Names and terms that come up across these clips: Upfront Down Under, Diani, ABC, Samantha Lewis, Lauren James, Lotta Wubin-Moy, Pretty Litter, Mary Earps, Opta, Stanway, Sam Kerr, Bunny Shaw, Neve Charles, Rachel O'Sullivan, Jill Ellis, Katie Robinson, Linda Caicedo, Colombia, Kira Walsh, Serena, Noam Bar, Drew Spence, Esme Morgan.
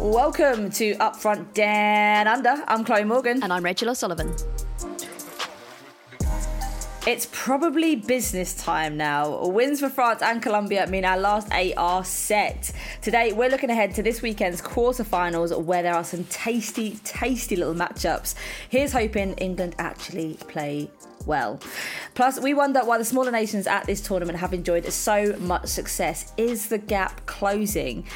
Welcome to Upfront Down Under. I'm Chloe Morgan. And I'm Rachel O'Sullivan. It's probably business time now. Wins for France and Colombia mean our last 8 are set. Today, we're looking ahead to this weekend's quarterfinals, where there are some tasty, tasty little matchups. Here's hoping England actually play well. Plus, we wonder why the smaller nations at this tournament have enjoyed so much success. Is the gap closing?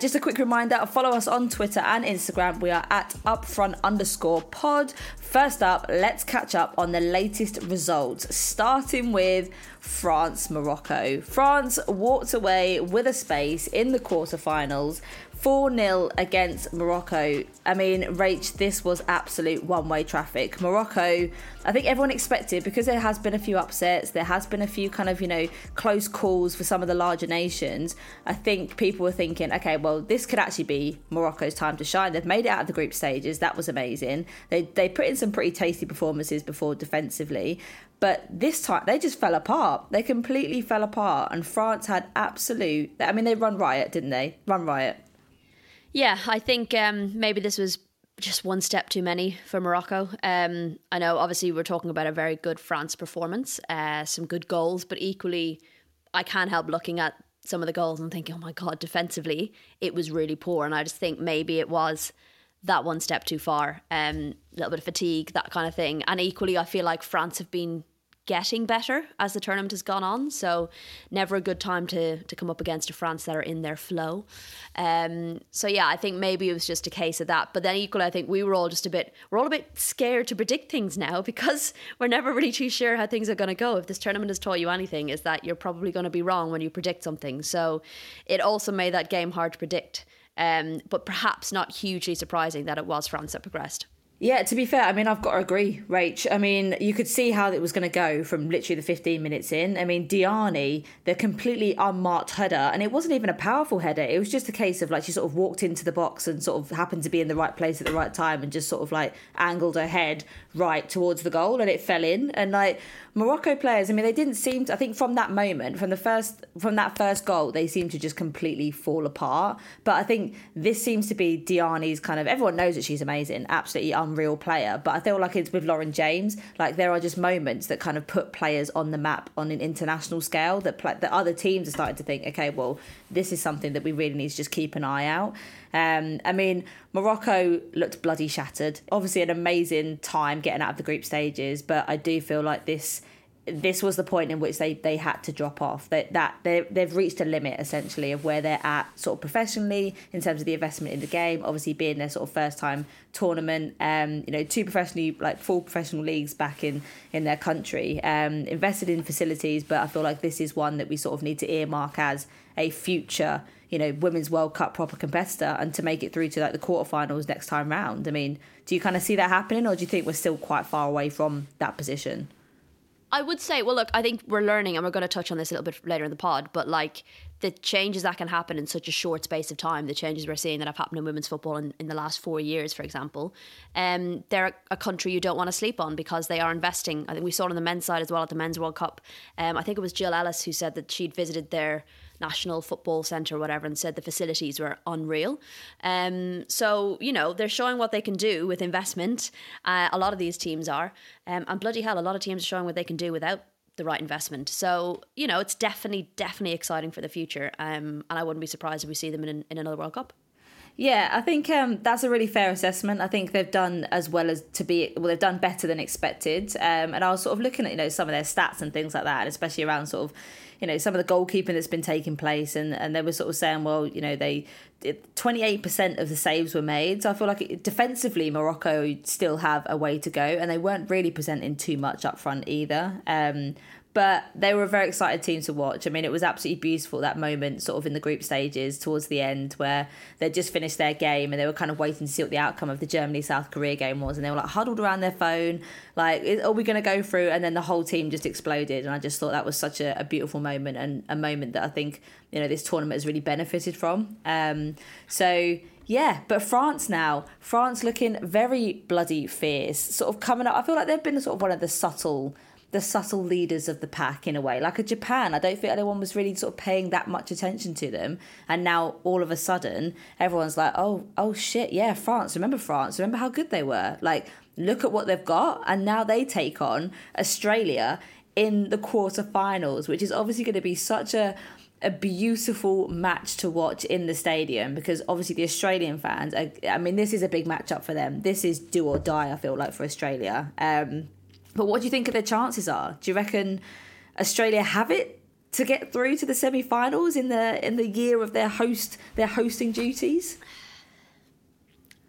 Just a quick reminder, follow us on Twitter and Instagram. We are at Upfront_pod. First up, let's catch up on the latest results, starting with France-Morocco. France walked away with a space in the quarterfinals, 4-0 against Morocco. I mean, Rach, this was absolute one-way traffic. Morocco, I think everyone expected, because there has been a few upsets, there has been a few kind of, you know, close calls for some of the larger nations. I think people were thinking, okay, well, this could actually be Morocco's time to shine. They've made it out of the group stages. That was amazing. They put in some pretty tasty performances before defensively. But this time, they just fell apart. They completely fell apart. And France had absolute... I mean, they run riot, didn't they? Run riot. Yeah, I think maybe this was just one step too many for Morocco. I know, obviously, we're talking about a very good France performance, some good goals, but equally, I can't help looking at some of the goals and thinking, oh my God, defensively, it was really poor. And I just think maybe it was that one step too far, a little bit of fatigue, that kind of thing. And equally, I feel like France have been getting better as the tournament has gone on, so never a good time to come up against a France that are in their flow. So yeah, I think maybe it was just a case of that. But then equally, I think we were all just a bit scared to predict things now, because we're never really too sure how things are going to go. If this tournament has taught you anything, is that you're probably going to be wrong when you predict something. So it also made that game hard to predict, but perhaps not hugely surprising that it was France that progressed. Yeah, to be fair, I mean, I've got to agree, Rach. I mean, you could see how it was going to go from literally the 15 minutes in. I mean, Diani, the completely unmarked header, and it wasn't even a powerful header. It was just a case of, like, she sort of walked into the box and sort of happened to be in the right place at the right time and just sort of, like, angled her head right towards the goal, and it fell in. And, like, Morocco players, I mean, they didn't seem to, I think from that moment, from that first goal, they seemed to just completely fall apart. But I think this seems to be Diani's kind of, everyone knows that she's amazing, absolutely unreal player, but I feel like it's with Lauren James, like there are just moments that kind of put players on the map on an international scale that other teams are starting to think, okay, well, this is something that we really need to just keep an eye out. I mean, Morocco looked bloody shattered. Obviously an amazing time getting out of the group stages, but I do feel like this was the point in which they had to drop off. They've reached a limit, essentially, of where they're at sort of professionally in terms of the investment in the game, obviously being their sort of first-time tournament, you know, full professional leagues back in their country, invested in facilities, but I feel like this is one that we sort of need to earmark as a future, you know, Women's World Cup proper competitor and to make it through to, like, the quarterfinals next time round. I mean, do you kind of see that happening, or do you think we're still quite far away from that position? I would say, well, look, I think we're learning, and we're going to touch on this a little bit later in the pod, but like the changes that can happen in such a short space of time, the changes we're seeing that have happened in women's football in the last 4 years, for example, they're a country you don't want to sleep on because they are investing. I think we saw it on the men's side as well at the Men's World Cup. I think it was Jill Ellis who said that she'd visited their National Football Centre or whatever and said the facilities were unreal. So, you know, they're showing what they can do with investment. A lot of these teams are. And bloody hell, a lot of teams are showing what they can do without the right investment. So, you know, it's definitely exciting for the future. And I wouldn't be surprised if we see them in another World Cup. Yeah, I think that's a really fair assessment. I think they've done they've done better than expected. And I was sort of looking at, you know, some of their stats and things like that, and especially around sort of, you know, some of the goalkeeping that's been taking place, and they were sort of saying, well, you know, 28% of the saves were made. So I feel like defensively, Morocco still have a way to go, and they weren't really presenting too much up front either. But they were a very excited team to watch. I mean, it was absolutely beautiful, that moment sort of in the group stages towards the end where they just finished their game and they were kind of waiting to see what the outcome of the Germany-South Korea game was. And they were like huddled around their phone, like, are we going to go through? And then the whole team just exploded. And I just thought that was such a beautiful moment, and a moment that I think, you know, this tournament has really benefited from. Yeah, but France looking very bloody fierce, sort of coming up. I feel like they've been sort of one of the subtle leaders of the pack in a way, like a Japan. I don't think anyone was really sort of paying that much attention to them, and now all of a sudden everyone's like, oh shit, yeah, France remember how good they were, like look at what they've got. And now they take on Australia in the quarterfinals, which is obviously going to be such a beautiful match to watch in the stadium, because obviously the Australian fans I mean this is a big matchup for them. This is do or die, I feel like, for Australia. But what do you think their chances are? Do you reckon Australia have it to get through to the semi-finals in the year of their hosting duties?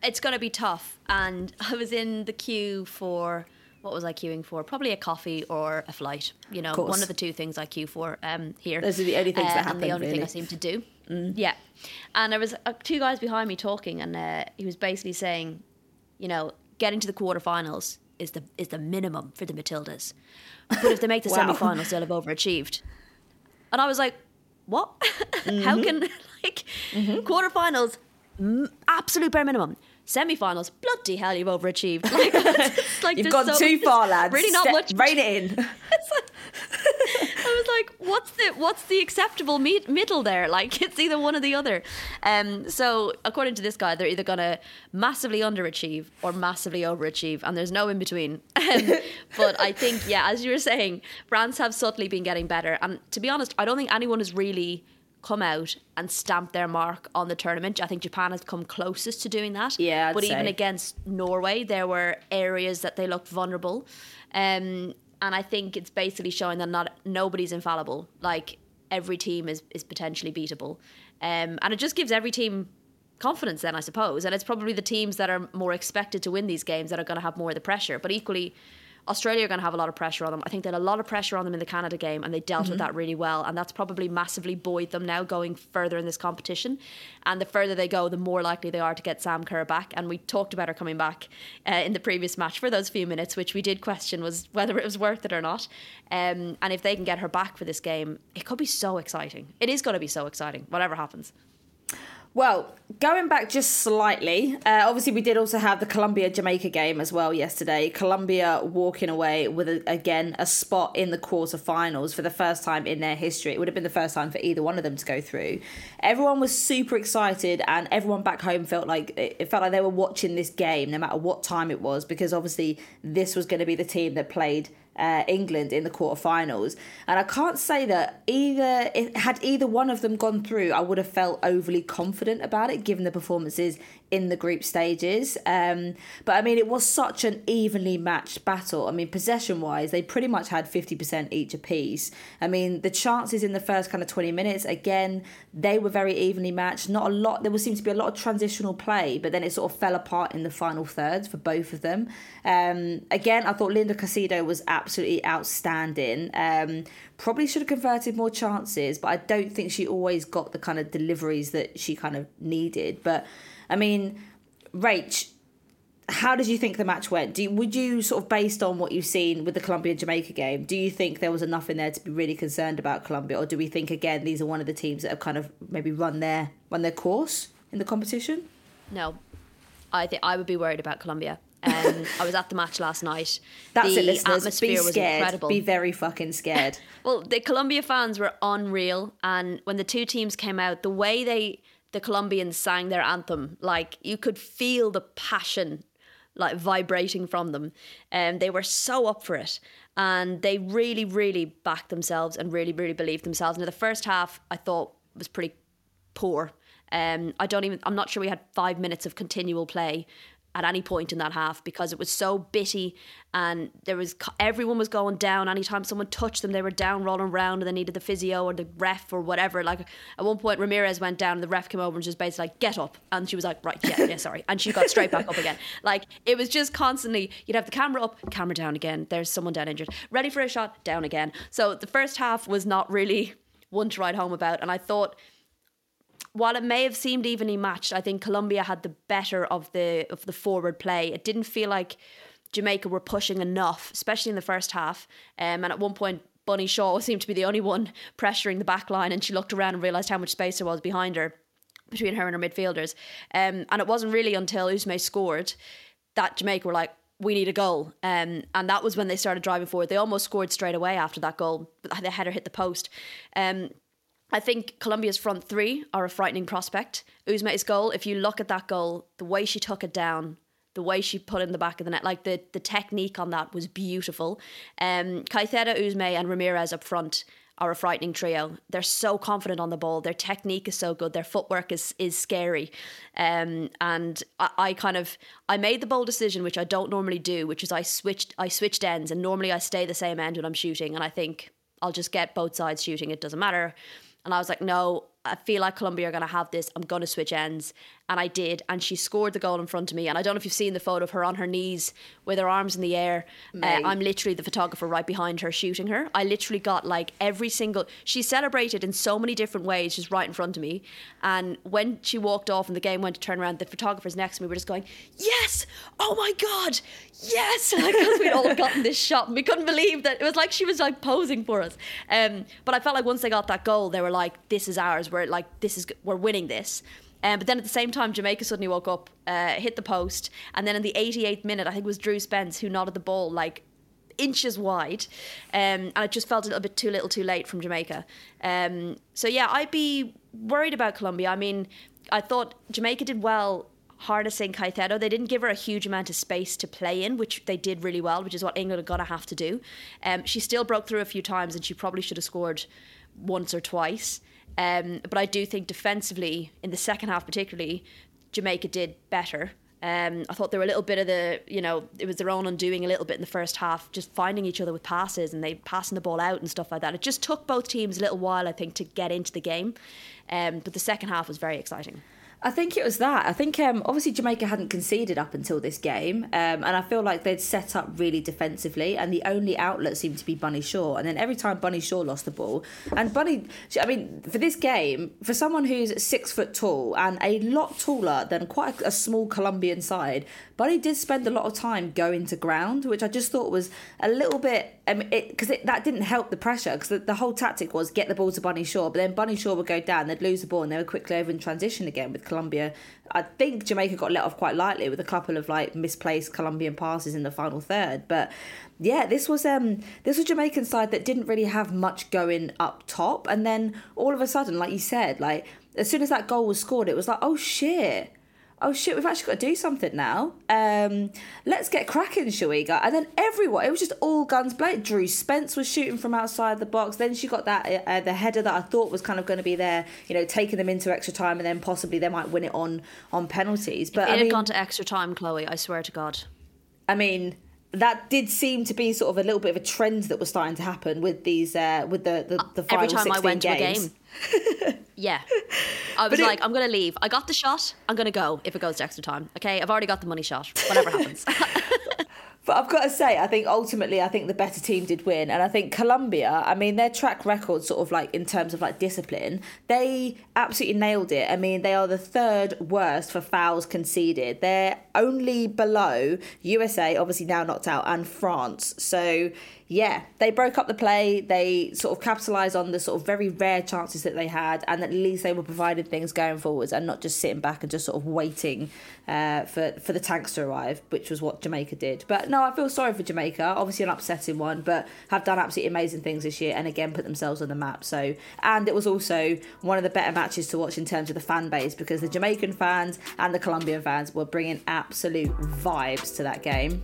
It's going to be tough. And I was in the queue for, what was I queuing for? Probably a coffee or a flight. You know, one of the two things I queue for here. Those are the only things that happen. And the only thing I seem to do. Mm. Yeah. And there was two guys behind me talking, and he was basically saying, you know, getting to the quarterfinals is the minimum for the Matildas. But if they make the semi-finals, they'll have overachieved. And I was like, what? Mm-hmm. How can, like, mm-hmm. quarterfinals, absolute bare minimum. Semi-finals, bloody hell, you've overachieved. Like, you've gone too far, lads. Really not much. Rein it in. I was like, what's the acceptable middle there? Like, it's either one or the other. So according to this guy, they're either going to massively underachieve or massively overachieve, and there's no in between. But I think, yeah, as you were saying, France have subtly been getting better. And to be honest, I don't think anyone has really come out and stamp their mark on the tournament. I think Japan has come closest to doing that. Yeah, but even against Norway, there were areas that they looked vulnerable. And I think it's basically showing that nobody's infallible. Like, every team is potentially beatable. And it just gives every team confidence then, I suppose. And it's probably the teams that are more expected to win these games that are going to have more of the pressure. But equally, Australia are going to have a lot of pressure on them. I think they had a lot of pressure on them in the Canada game, and they dealt with that really well. And that's probably massively buoyed them now going further in this competition. And the further they go, the more likely they are to get Sam Kerr back. And we talked about her coming back in the previous match for those few minutes, which we did question was whether it was worth it or not. And if they can get her back for this game, it could be so exciting. It is going to be so exciting, whatever happens. Well, going back just slightly, obviously we did also have the Colombia-Jamaica game as well yesterday. Colombia walking away with, a spot in the quarterfinals for the first time in their history. It would have been the first time for either one of them to go through. Everyone was super excited, and everyone back home felt like they were watching this game, no matter what time it was, because obviously this was going to be the team that played England in the quarterfinals. And I can't say that either one of them gone through, I would have felt overly confident about it, given the performances in the group stages. But I mean, it was such an evenly matched battle. I mean, possession-wise, they pretty much had 50% each apiece. I mean, the chances in the first kind of 20 minutes, again, they were very evenly matched. Not a lot. There seemed to be a lot of transitional play, but then it sort of fell apart in the final thirds for both of them. Again, I thought Linda Caicedo was absolutely outstanding. Probably should have converted more chances, but I don't think she always got the kind of deliveries that she kind of needed. But I mean, Rach, how did you think the match went? Would you sort of, based on what you've seen with the Colombia-Jamaica game, do you think there was enough in there to be really concerned about Colombia, or do we think again these are one of the teams that have kind of maybe run their course in the competition? No, I think I would be worried about Colombia. I was at the match last night. That's it, listeners. Atmosphere was incredible. Be very fucking scared. Well, the Colombia fans were unreal, and when the two teams came out, the way the Colombians sang their anthem, like you could feel the passion like vibrating from them. They were so up for it, and they really, really backed themselves and really, really believed themselves. Now, the first half I thought was pretty poor. I'm not sure we had 5 minutes of continual play at any point in that half, because it was so bitty, and everyone was going down. Anytime someone touched them, they were down, rolling around, and they needed the physio or the ref or whatever. Like at one point, Ramirez went down, and the ref came over and just basically like, get up. And she was like, right, yeah, sorry. And she got straight back up again. Like it was just constantly, you'd have the camera up, camera down again. There's someone down injured. Ready for a shot, down again. So the first half was not really one to write home about. And I thought, while it may have seemed evenly matched, I think Colombia had the better of the forward play. It didn't feel like Jamaica were pushing enough, especially in the first half. And at one point, Bunny Shaw seemed to be the only one pressuring the back line, and she looked around and realised how much space there was behind her, between her and her midfielders. And it wasn't really until Usme scored that Jamaica were like, we need a goal. And that was when they started driving forward. They almost scored straight away after that goal. The header hit the post. I think Colombia's front three are a frightening prospect. Usme's goal, if you look at that goal, the way she took it down, the way she put it in the back of the net, like the technique on that was beautiful. Caicedo, Usme and Ramirez up front are a frightening trio. They're so confident on the ball. Their technique is so good. Their footwork is scary. And I made the bold decision, which I don't normally do, which is I switched ends, and normally I stay the same end when I'm shooting, and I think I'll just get both sides shooting. It doesn't matter. And I was like, no, I feel like Colombia are going to have this. I'm going to switch ends. And I did. And she scored the goal in front of me. And I don't know if you've seen the photo of her on her knees with her arms in the air. I'm literally the photographer right behind her shooting her. I literally got like every single... She celebrated in so many different ways just right in front of me. And when she walked off and the game went to turn around, the photographers next to me were just going, yes! Oh my God! Yes! Because we'd all gotten this shot. And we couldn't believe that. It was like she was like posing for us. But I felt like once they got that goal, they were like, this is ours. We're winning this. But then at the same time, Jamaica suddenly woke up, hit the post, and then in the 88th minute, I think it was Drew Spence who nodded the ball like inches wide, and it just felt a little bit too little too late from Jamaica. So yeah, I'd be worried about Colombia. I mean, I thought Jamaica did well harnessing Caicedo. They didn't give her a huge amount of space to play in, which they did really well, which is what England are going to have to do. She still broke through a few times, and she probably should have scored once or twice. But I do think defensively, in the second half particularly, Jamaica did better. I thought they were a little bit of it was their own undoing a little bit in the first half, just finding each other with passes and they passing the ball out and stuff like that. It just took both teams a little while, I think, to get into the game. But the second half was very exciting. I think it was that. I think obviously Jamaica hadn't conceded up until this game, and I feel like they'd set up really defensively, and the only outlet seemed to be Bunny Shaw. And then every time Bunny Shaw lost the ball, and Bunny, I mean, for this game, for someone who's 6 foot tall and a lot taller than quite a small Colombian side, Bunny did spend a lot of time going to ground, which I just thought was a little bit, because that didn't help the pressure, because the whole tactic was get the ball to Bunny Shaw, but then Bunny Shaw would go down, they'd lose the ball, and they were quickly over in transition again with Colombia. I think Jamaica got let off quite lightly with a couple of like misplaced Colombian passes in the final third, but yeah, this was Jamaican side that didn't really have much going up top, and then all of a sudden, like you said, like as soon as that goal was scored, it was like, oh shit, we've actually got to do something now. Let's get cracking, shall we? And then everyone, it was just all guns blazing. Drew Spence was shooting from outside the box. Then she got that the header that I thought was kind of going to be there, you know, taking them into extra time, and then possibly they might win it on penalties. But it had gone to extra time, Chloe, I swear to God. I mean, that did seem to be sort of a little bit of a trend that was starting to happen with these with the final 16 games. Every time I went to a game. Yeah, I was I'm going to leave. I got the shot. I'm going to go if it goes to extra time. Okay, I've already got the money shot. Whatever happens. But I've got to say, I think ultimately the better team did win. And I think Colombia, I mean, their track record sort of like in terms of like discipline, they absolutely nailed it. I mean, they are the third worst for fouls conceded. They're only below USA, obviously now knocked out, and France. So yeah, they broke up the play. They sort of capitalised on the sort of very rare chances that they had, and at least they were providing things going forwards and not just sitting back and just sort of waiting for the tanks to arrive, which was what Jamaica did. But no, I feel sorry for Jamaica. Obviously an upsetting one, but have done absolutely amazing things this year and again put themselves on the map. So, and it was also one of the better matches to watch in terms of the fan base, because the Jamaican fans and the Colombian fans were bringing absolute vibes to that game.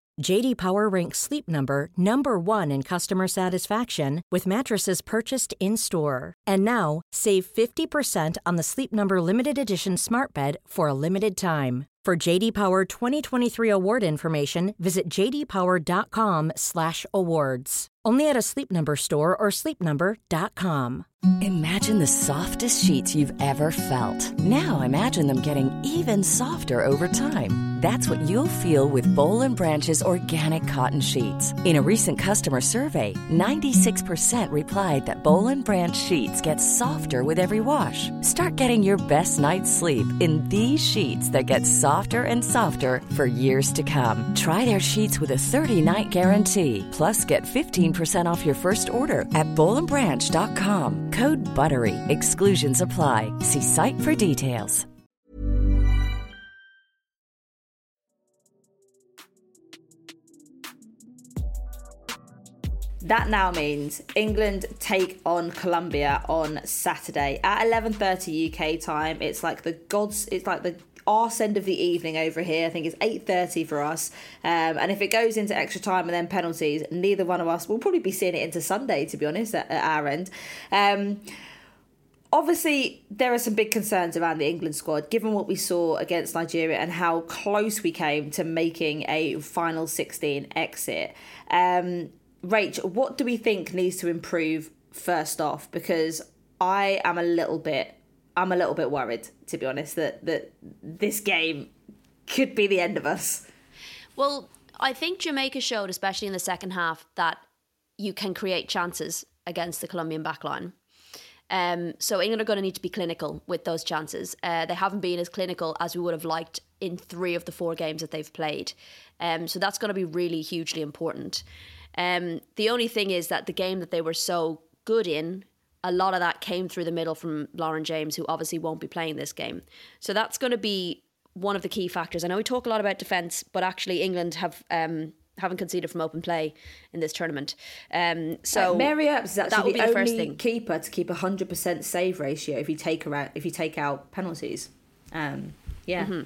J.D. Power ranks Sleep Number #1 in customer satisfaction with mattresses purchased in-store. And now, save 50% on the Sleep Number Limited Edition smart bed for a limited time. For J.D. Power 2023 award information, visit jdpower.com/awards. Only at a Sleep Number store or sleepnumber.com. Imagine the softest sheets you've ever felt. Now imagine them getting even softer over time. That's what you'll feel with Bowl and Branch's organic cotton sheets. In a recent customer survey, 96% replied that Bowl and Branch sheets get softer with every wash. Start getting your best night's sleep in these sheets that get softer and softer for years to come. Try their sheets with a 30-night guarantee. Plus, get 15% off your first order at bowlandbranch.com. Code BUTTERY. Exclusions apply. See site for details. That now means England take on Colombia on Saturday at 11:30 UK time. It's like the gods. It's like the arse end of the evening over here. I think it's 8:30 for us. And if it goes into extra time and then penalties, neither one of us will probably be seeing it into Sunday, to be honest, at our end. Obviously, there are some big concerns around the England squad, given what we saw against Nigeria and how close we came to making a final 16 exit. Rach, what do we think needs to improve first off? Because I am a little bit I'm a little bit worried, to be honest, that this game could be the end of us. Well, I think Jamaica showed, especially in the second half, that you can create chances against the Colombian backline. So England are going to need to be clinical with those chances. They haven't been as clinical as we would have liked in 3 of the 4 games that they've played. So that's going to be really hugely important. The only thing is that the game that they were so good in, a lot of that came through the middle from Lauren James, who obviously won't be playing this game. So that's going to be one of the key factors. I know we talk a lot about defence, but actually England haven't conceded from open play in this tournament. So Mary Earps is actually the only keeper to keep 100% save ratio if you take out penalties. Mm-hmm.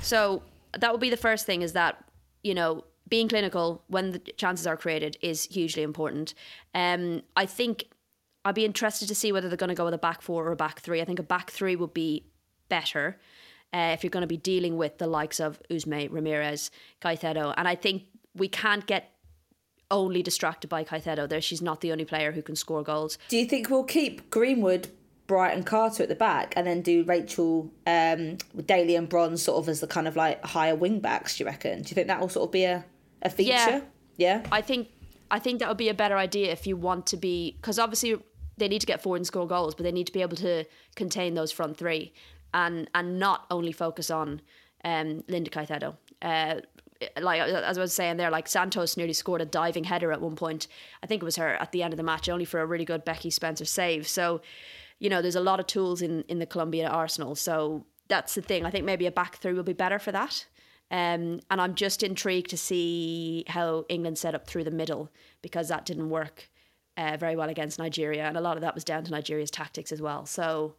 So that would be the first thing, is that, you know, being clinical when the chances are created is hugely important. I think I'd be interested to see whether they're going to go with a back four or a back three. I think a back three would be better if you're going to be dealing with the likes of Usme, Ramirez, Caicedo. And I think we can't get only distracted by Caicedo there. She's not the only player who can score goals. Do you think we'll keep Greenwood, Bright and Carter at the back and then do Rachel, Daly and Bronze sort of as the kind of like higher wing backs, do you reckon? Do you think that will sort of be a feature? Yeah. I think that would be a better idea if you want to be... Because obviously they need to get forward and score goals, but they need to be able to contain those front three and not only focus on Linda Caicedo. Like, as I was saying there, like Santos nearly scored a diving header at one point. I think it was her at the end of the match, only for a really good Becky Spencer save. So, you know, there's a lot of tools in the Colombian arsenal. So that's the thing. I think maybe a back three will be better for that. And I'm just intrigued to see how England set up through the middle, because that didn't work very well against Nigeria. And a lot of that was down to Nigeria's tactics as well. So,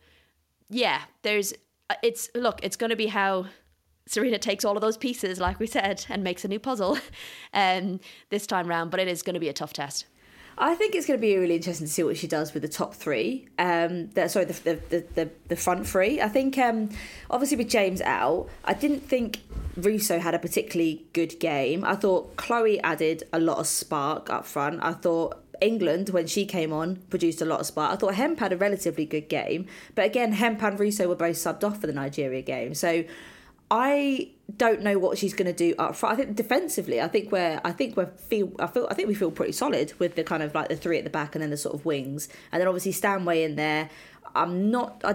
yeah, it's going to be how Serena takes all of those pieces, like we said, and makes a new puzzle this time round. But it is going to be a tough test. I think it's going to be really interesting to see what she does with the top three. The front three. I think, obviously with James out, I didn't think Russo had a particularly good game. I thought Chloe added a lot of spark up front. I thought England, when she came on, produced a lot of spark. I thought Hemp had a relatively good game. But again, Hemp and Russo were both subbed off for the Nigeria game. So I don't know what she's going to do up front. I think defensively, I think we feel pretty solid with the kind of like the three at the back and then the sort of wings, and then obviously Stanway in there. I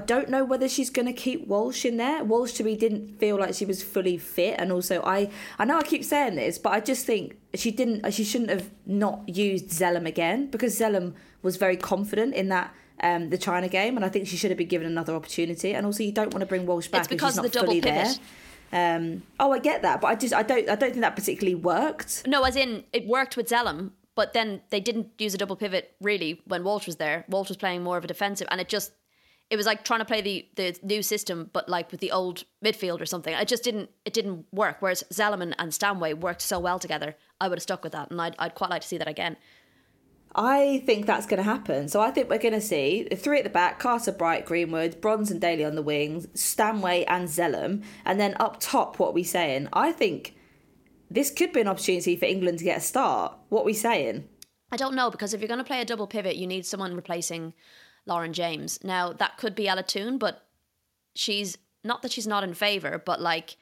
don't know whether she's going to keep Walsh in there. Walsh to me didn't feel like she was fully fit, and also I know I keep saying this, but I just think she shouldn't have not used Zelem again, because Zelem was very confident in that. The China game, and I think she should have been given another opportunity. And also, you don't want to bring Walsh back it's because if she's not fully there. I get that, but I don't think that particularly worked. No, as in it worked with Zelem, but then they didn't use a double pivot really when Walsh was there. Walsh was playing more of a defensive, and it was like trying to play the new system, but like with the old midfield or something. It just didn't work. Whereas Zelem and Stanway worked so well together, I would have stuck with that, and I'd quite like to see that again. I think that's going to happen. So I think we're going to see the three at the back, Carter, Bright, Greenwood, Bronze and Daly on the wings, Stanway and Zelem. And then up top, what are we saying? I think this could be an opportunity for England to get a start. What are we saying? I don't know, because if you're going to play a double pivot, you need someone replacing Lauren James. Now, that could be Alatoon, but she's not in favour, but like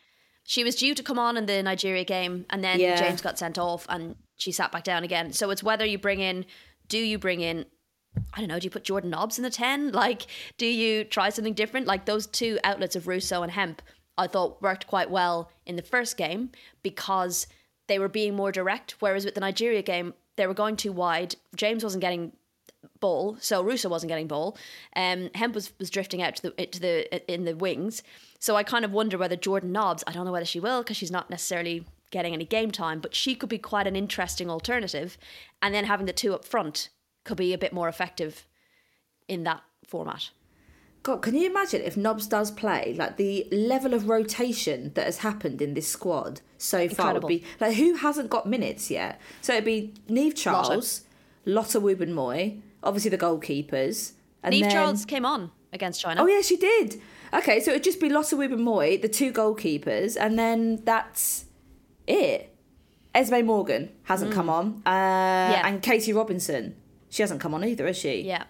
she was due to come on in the Nigeria game and then James got sent off and she sat back down again. So it's whether you bring in, I don't know, do you put Jordan Nobbs in the 10? Like, do you try something different? Like those two outlets of Russo and Hemp, I thought worked quite well in the first game because they were being more direct. Whereas with the Nigeria game, they were going too wide. James wasn't getting ball, so Russo wasn't getting ball. Hemp was drifting out in the wings. So I kind of wonder whether Jordan Nobbs, I don't know whether she will because she's not necessarily getting any game time, but she could be quite an interesting alternative, and then having the two up front could be a bit more effective in that format. God, can you imagine if Nobbs does play, like the level of rotation that has happened in this squad so far? Would be like, who hasn't got minutes yet? So it'd be Neve Charles, Lotta Wubin-Moy, obviously the goalkeepers, and Neve Charles came on against China. Oh yeah, she did. Okay, so it'd just be Lotta Wubin-Moy, the two goalkeepers, and then that's it. Esme Morgan hasn't come on, and Katie Robinson, she hasn't come on either, has she? Yeah,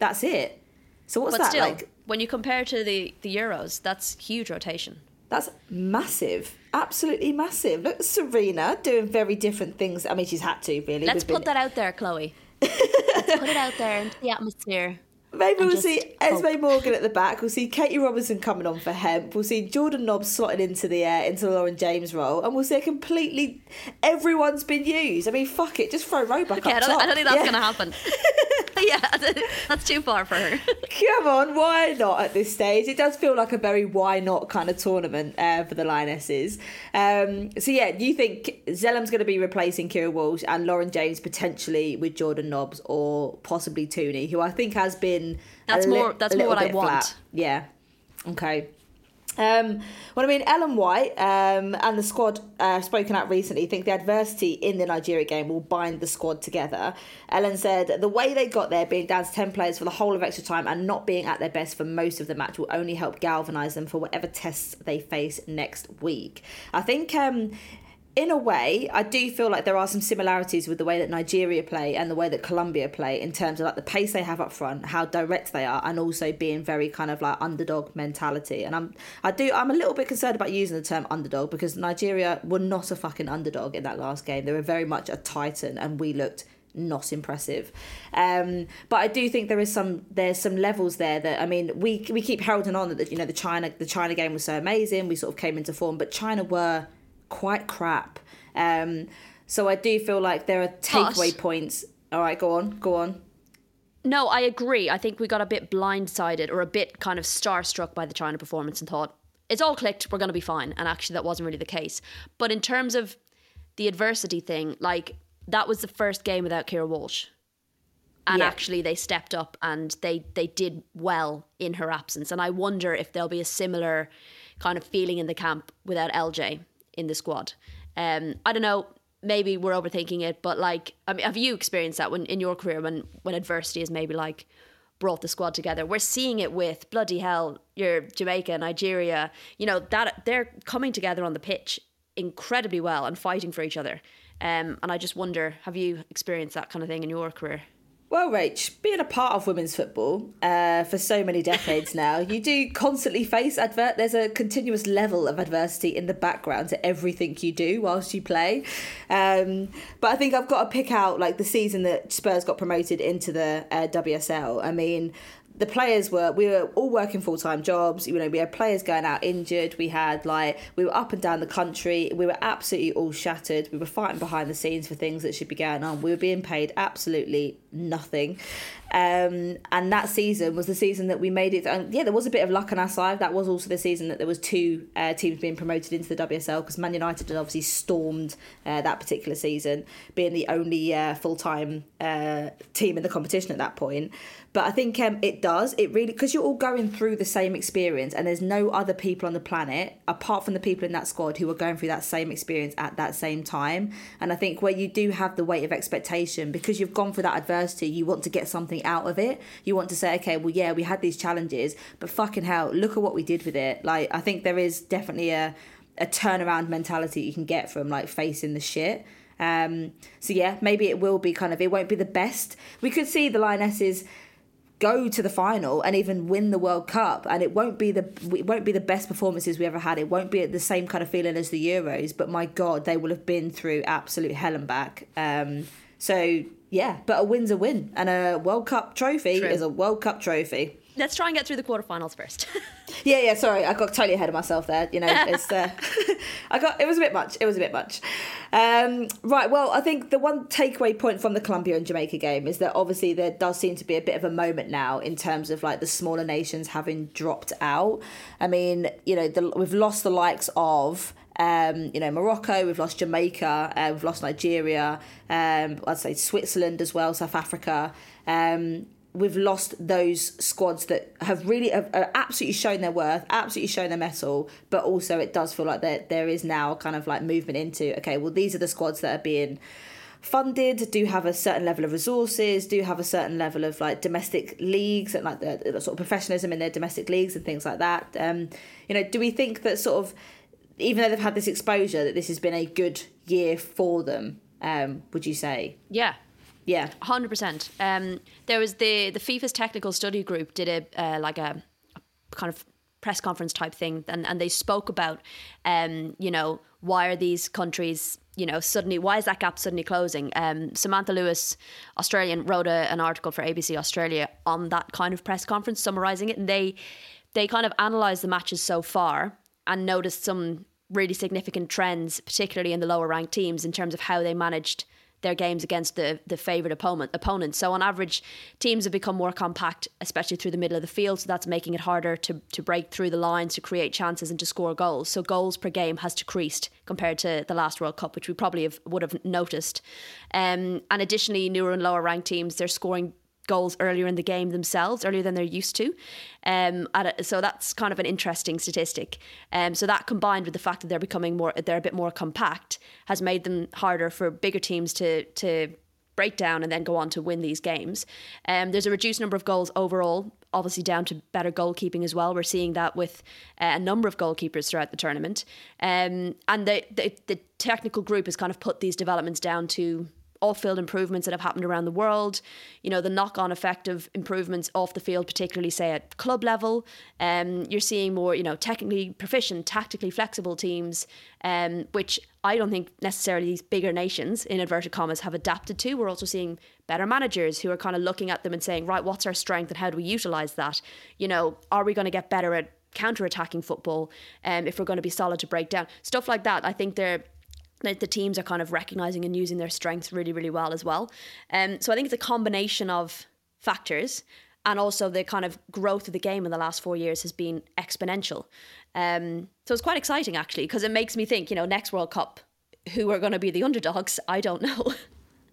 that's it. So what's still, like when you compare to the Euros, that's huge rotation. That's massive. Absolutely massive. Look, Serena doing very different things. I mean, she's had to, really. Let's put that out there, Chloe. Let's put it out there in the atmosphere. Maybe we'll see Esme Morgan at the back. We'll see Katie Robinson coming on for Hemp. We'll see Jordan Nobbs slotted into the air, into the Lauren James role. And we'll see completely everyone's been used. I mean, fuck it. Just throw Roebuck up top. I don't think that's going to happen. Yeah, that's too far for her. Come on, why not at this stage? It does feel like a very why not kind of tournament for the Lionesses. So yeah, do you think Zelem's going to be replacing Kira Walsh and Lauren James potentially with Jordan Nobbs or possibly Tooney, who I think has been that's more what I want. Flat. Yeah. Okay. Well, I mean, Ellen White and the squad spoken out recently think the adversity in the Nigeria game will bind the squad together. Ellen said the way they got there, being down to 10 players for the whole of extra time and not being at their best for most of the match, will only help galvanise them for whatever tests they face next week. I think... in a way, I do feel like there are some similarities with the way that Nigeria play and the way that Colombia play in terms of like the pace they have up front, how direct they are, and also being very kind of like underdog mentality. And I'm a little bit concerned about using the term underdog because Nigeria were not a fucking underdog in that last game. They were very much a titan, and we looked not impressive. But I do think there's some levels there that, I mean, we keep heralding on that, you know, the China game was so amazing. We sort of came into form, but China were quite crap. So I do feel like there are takeaway points. All right, go on. No, I agree. I think we got a bit blindsided or a bit kind of starstruck by the China performance and thought, it's all clicked, we're going to be fine. And actually that wasn't really the case. But in terms of the adversity thing, like that was the first game without Kira Walsh. And actually they stepped up and they did well in her absence. And I wonder if there'll be a similar kind of feeling in the camp without LJ in the squad. I don't know, maybe we're overthinking it, but like, I mean, have you experienced that when in your career when adversity has maybe like brought the squad together? We're seeing it with bloody hell, your Jamaica, Nigeria, you know, that they're coming together on the pitch incredibly well and fighting for each other. And I just wonder, have you experienced that kind of thing in your career? Well, Rach, being a part of women's football for so many decades now, you do constantly face there's a continuous level of adversity in the background to everything you do whilst you play. But I think I've got to pick out like the season that Spurs got promoted into the WSL. I mean, the players we were all working full-time jobs. You know, we had players going out injured. We were up and down the country. We were absolutely all shattered. We were fighting behind the scenes for things that should be going on. We were being paid absolutely nothing. And that season was the season that we made it. And yeah, there was a bit of luck on our side. That was also the season that there was two teams being promoted into the WSL because Man United had obviously stormed that particular season, being the only full-time team in the competition at that point. But I think it does. It really, because you're all going through the same experience and there's no other people on the planet apart from the people in that squad who are going through that same experience at that same time. And I think where you do have the weight of expectation, because you've gone through that adversity, you want to get something out of it. You want to say, okay, well, yeah, we had these challenges, but fucking hell, look at what we did with it. Like, I think there is definitely a turnaround mentality you can get from like facing the shit. So yeah, maybe it will be kind of, it won't be the best. We could see the Lionesses go to the final and even win the World Cup, and it won't be the best performances we ever had. It won't be the same kind of feeling as the Euros, but my God, they will have been through absolute hell and back. So yeah, but a win's a win, and a World Cup trophy is a World Cup trophy. Let's try and get through the quarterfinals first. yeah, sorry, I got totally ahead of myself there. You know, it's It was a bit much. Right, well, I think the one takeaway point from the Colombia and Jamaica game is that obviously there does seem to be a bit of a moment now in terms of like the smaller nations having dropped out. I mean, you know, we've lost the likes of you know, Morocco, we've lost Jamaica, we've lost Nigeria, I'd say Switzerland as well, South Africa. We've lost those squads that have really absolutely shown their worth, absolutely shown their mettle, but also it does feel like there is now kind of like movement into, okay, well, these are the squads that are being funded, do have a certain level of resources, do have a certain level of like domestic leagues and like the sort of professionalism in their domestic leagues and things like that. You know, do we think that sort of, even though they've had this exposure, that this has been a good year for them, would you say? Yeah. Yeah, 100%. There was the FIFA's technical study group did a like a kind of press conference type thing, and they spoke about, you know, why are these countries, you know, suddenly, why is that gap suddenly closing? Samantha Lewis, Australian, wrote an article for ABC Australia on that kind of press conference, summarising it, and they kind of analysed the matches so far and noticed some really significant trends, particularly in the lower ranked teams, in terms of how they managed their games against the favoured opponents. So on average, teams have become more compact, especially through the middle of the field. So that's making it harder to break through the lines, to create chances and to score goals. So goals per game has decreased compared to the last World Cup, which we probably would have noticed. And additionally, newer and lower ranked teams, they're scoring goals earlier in the game themselves, earlier than they're used to. So that's kind of an interesting statistic. So that, combined with the fact that they're a bit more compact, has made them harder for bigger teams to break down and then go on to win these games. There's a reduced number of goals overall, obviously down to better goalkeeping as well. We're seeing that with a number of goalkeepers throughout the tournament. And the technical group has kind of put these developments down to off-field improvements that have happened around the world, you know, the knock-on effect of improvements off the field, particularly, say, at club level. You're seeing more, you know, technically proficient, tactically flexible teams, which I don't think necessarily these bigger nations, in inverted commas, have adapted to. We're also seeing better managers who are kind of looking at them and saying, right, what's our strength and how do we utilise that? You know, are we going to get better at counter-attacking football if we're going to be solid to break down? Stuff like that. I think the teams are kind of recognising and using their strengths really, really well as well. So I think it's a combination of factors, and also the kind of growth of the game in the last 4 years has been exponential. So it's quite exciting, actually, because it makes me think, you know, next World Cup, who are going to be the underdogs? I don't know.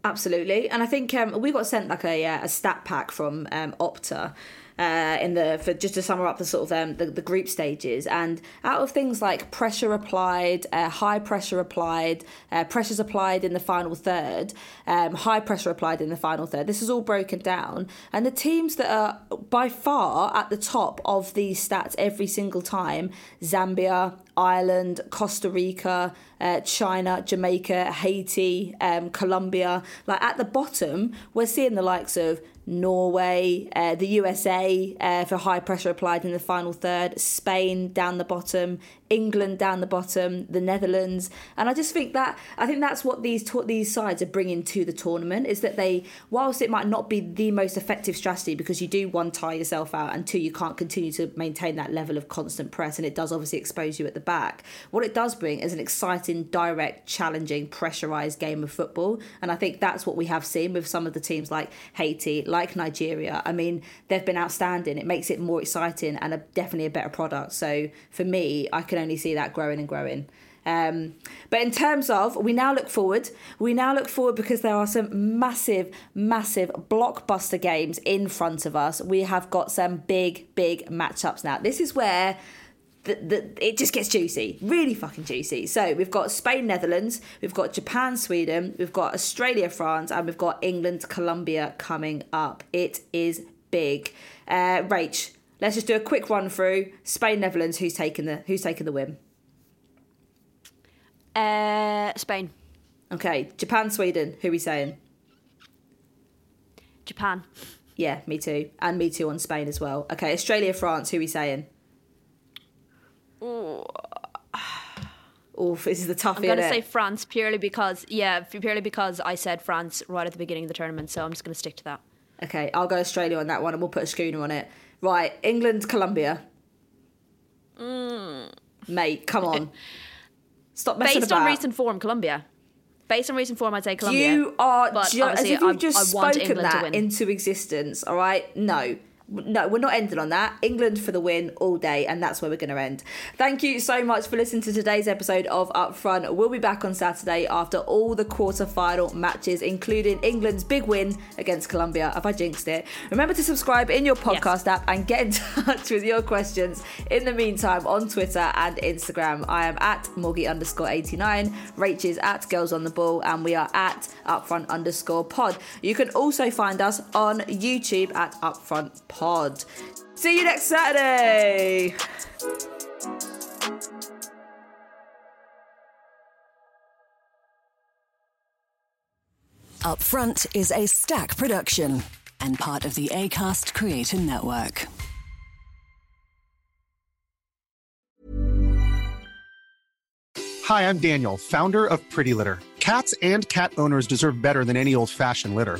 Absolutely. And I think we got sent like a stat pack from Opta, for just to sum up the sort of the group stages, and out of things like pressure applied, high pressure applied, pressures applied in the final third, high pressure applied in the final third. This is all broken down, and the teams that are by far at the top of these stats every single time: Zambia, Ireland, Costa Rica, China, Jamaica, Haiti, Colombia. Like at the bottom, we're seeing the likes of Norway, the USA for high pressure applied in the final third, Spain down the bottom, England down the bottom, the Netherlands. And I just think that that's what these sides are bringing to the tournament, is that they, whilst it might not be the most effective strategy, because you do, one, tire yourself out, and two, you can't continue to maintain that level of constant press, and it does obviously expose you at the back. What it does bring is an exciting, direct, challenging, pressurised game of football, and I think that's what we have seen with some of the teams like Haiti, like Nigeria. I mean, they've been outstanding. It makes it more exciting and definitely a better product. So for me, I can only see that growing and growing. But in terms of, we now look forward because there are some massive blockbuster games in front of us. We have got some big matchups now. This is where it just gets juicy, really fucking juicy. So we've got Spain, Netherlands, we've got Japan, Sweden, we've got Australia, France, and we've got England, Colombia coming up. It is big. Rach, let's just do a quick run through. Spain, Netherlands, who's taken the win? Spain. Okay. Japan, Sweden, who are we saying? Japan. Yeah, me too. And me too on Spain as well. Okay. Australia, France, who are we saying? Oof, this is the toughie. I'm going to say France purely because I said France right at the beginning of the tournament, so I'm just going to stick to that. Okay, I'll go Australia on that one, and we'll put a schooner on it. Right, England, Colombia. Mate, come on. Stop messing about. Based on recent form, I'd say Colombia. You are as if you've just spoken that into existence, all right? No, we're not ending on that. England for the win all day, and that's where we're going to end. Thank you so much for listening to today's episode of Upfront. We'll be back on Saturday after all the quarter-final matches, including England's big win against Colombia. Have I jinxed it? Remember to subscribe in your podcast app and get in touch with your questions. In the meantime, on Twitter and Instagram, I am at Morgie_89, Rach is at Girls on the Ball, and we are at Upfront_pod. You can also find us on YouTube at Upfront Pod. See you next Saturday. Upfront is a Stack production and part of the Acast Creator Network. Hi, I'm Daniel, founder of Pretty Litter. Cats and cat owners deserve better than any old-fashioned litter.